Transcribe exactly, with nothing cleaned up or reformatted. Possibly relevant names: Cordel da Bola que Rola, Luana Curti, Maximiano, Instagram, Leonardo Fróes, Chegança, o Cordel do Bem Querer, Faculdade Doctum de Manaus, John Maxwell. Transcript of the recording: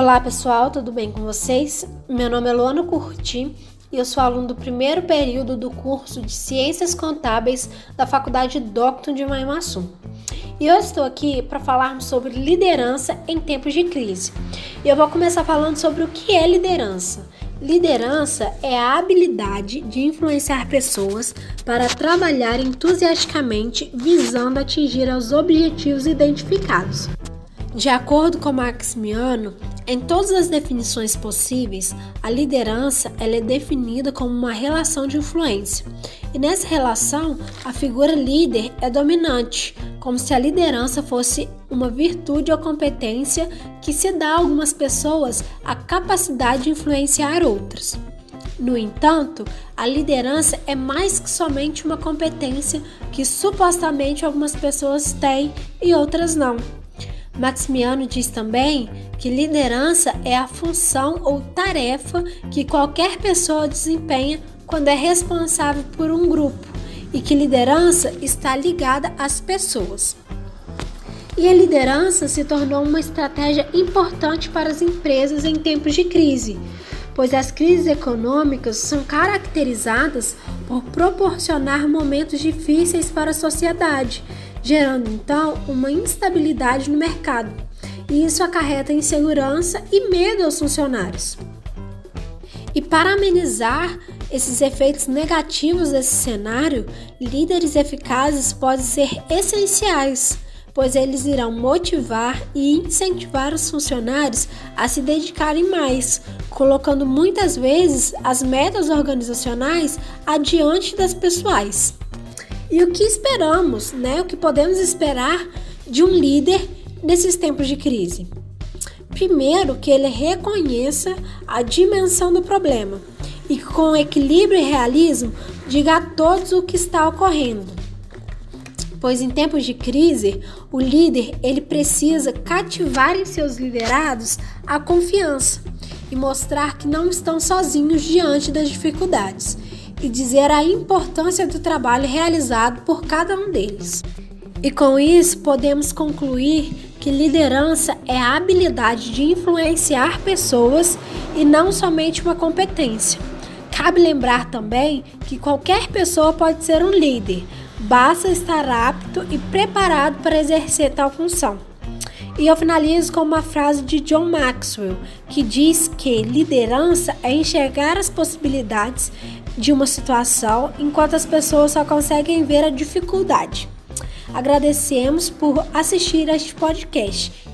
Olá pessoal, tudo bem com vocês? Meu nome é Luana Curti e eu sou aluno do primeiro período do curso de Ciências Contábeis da Faculdade Doctum de Manaus. E eu estou aqui para falarmos sobre liderança em tempos de crise. E eu vou começar falando sobre o que é liderança. Liderança é a habilidade de influenciar pessoas para trabalhar entusiasticamente visando atingir os objetivos identificados. De acordo com Maximiano, em todas as definições possíveis, a liderança ela é definida como uma relação de influência. E nessa relação, a figura líder é dominante, como se a liderança fosse uma virtude ou competência que se dá a algumas pessoas a capacidade de influenciar outras. No entanto, a liderança é mais que somente uma competência que supostamente algumas pessoas têm e outras não. Maximiano diz também que liderança é a função ou tarefa que qualquer pessoa desempenha quando é responsável por um grupo e que liderança está ligada às pessoas. E a liderança se tornou uma estratégia importante para as empresas em tempos de crise, pois as crises econômicas são caracterizadas por proporcionar momentos difíceis para a sociedade, gerando então uma instabilidade no mercado, e isso acarreta insegurança e medo aos funcionários. E para amenizar esses efeitos negativos desse cenário, líderes eficazes podem ser essenciais, pois eles irão motivar e incentivar os funcionários a se dedicarem mais, colocando muitas vezes as metas organizacionais adiante das pessoais. E o que esperamos, né? O que podemos esperar de um líder nesses tempos de crise? Primeiro, que ele reconheça a dimensão do problema e que, com equilíbrio e realismo, diga a todos o que está ocorrendo. Pois em tempos de crise, o líder ele precisa cativar em seus liderados a confiança e mostrar que não estão sozinhos diante das dificuldades, e dizer a importância do trabalho realizado por cada um deles. E com isso, podemos concluir que liderança é a habilidade de influenciar pessoas e não somente uma competência. Cabe lembrar também que qualquer pessoa pode ser um líder, basta estar apto e preparado para exercer tal função. E eu finalizo com uma frase de John Maxwell, que diz que liderança é enxergar as possibilidades de uma situação, enquanto as pessoas só conseguem ver a dificuldade. Agradecemos por assistir a este podcast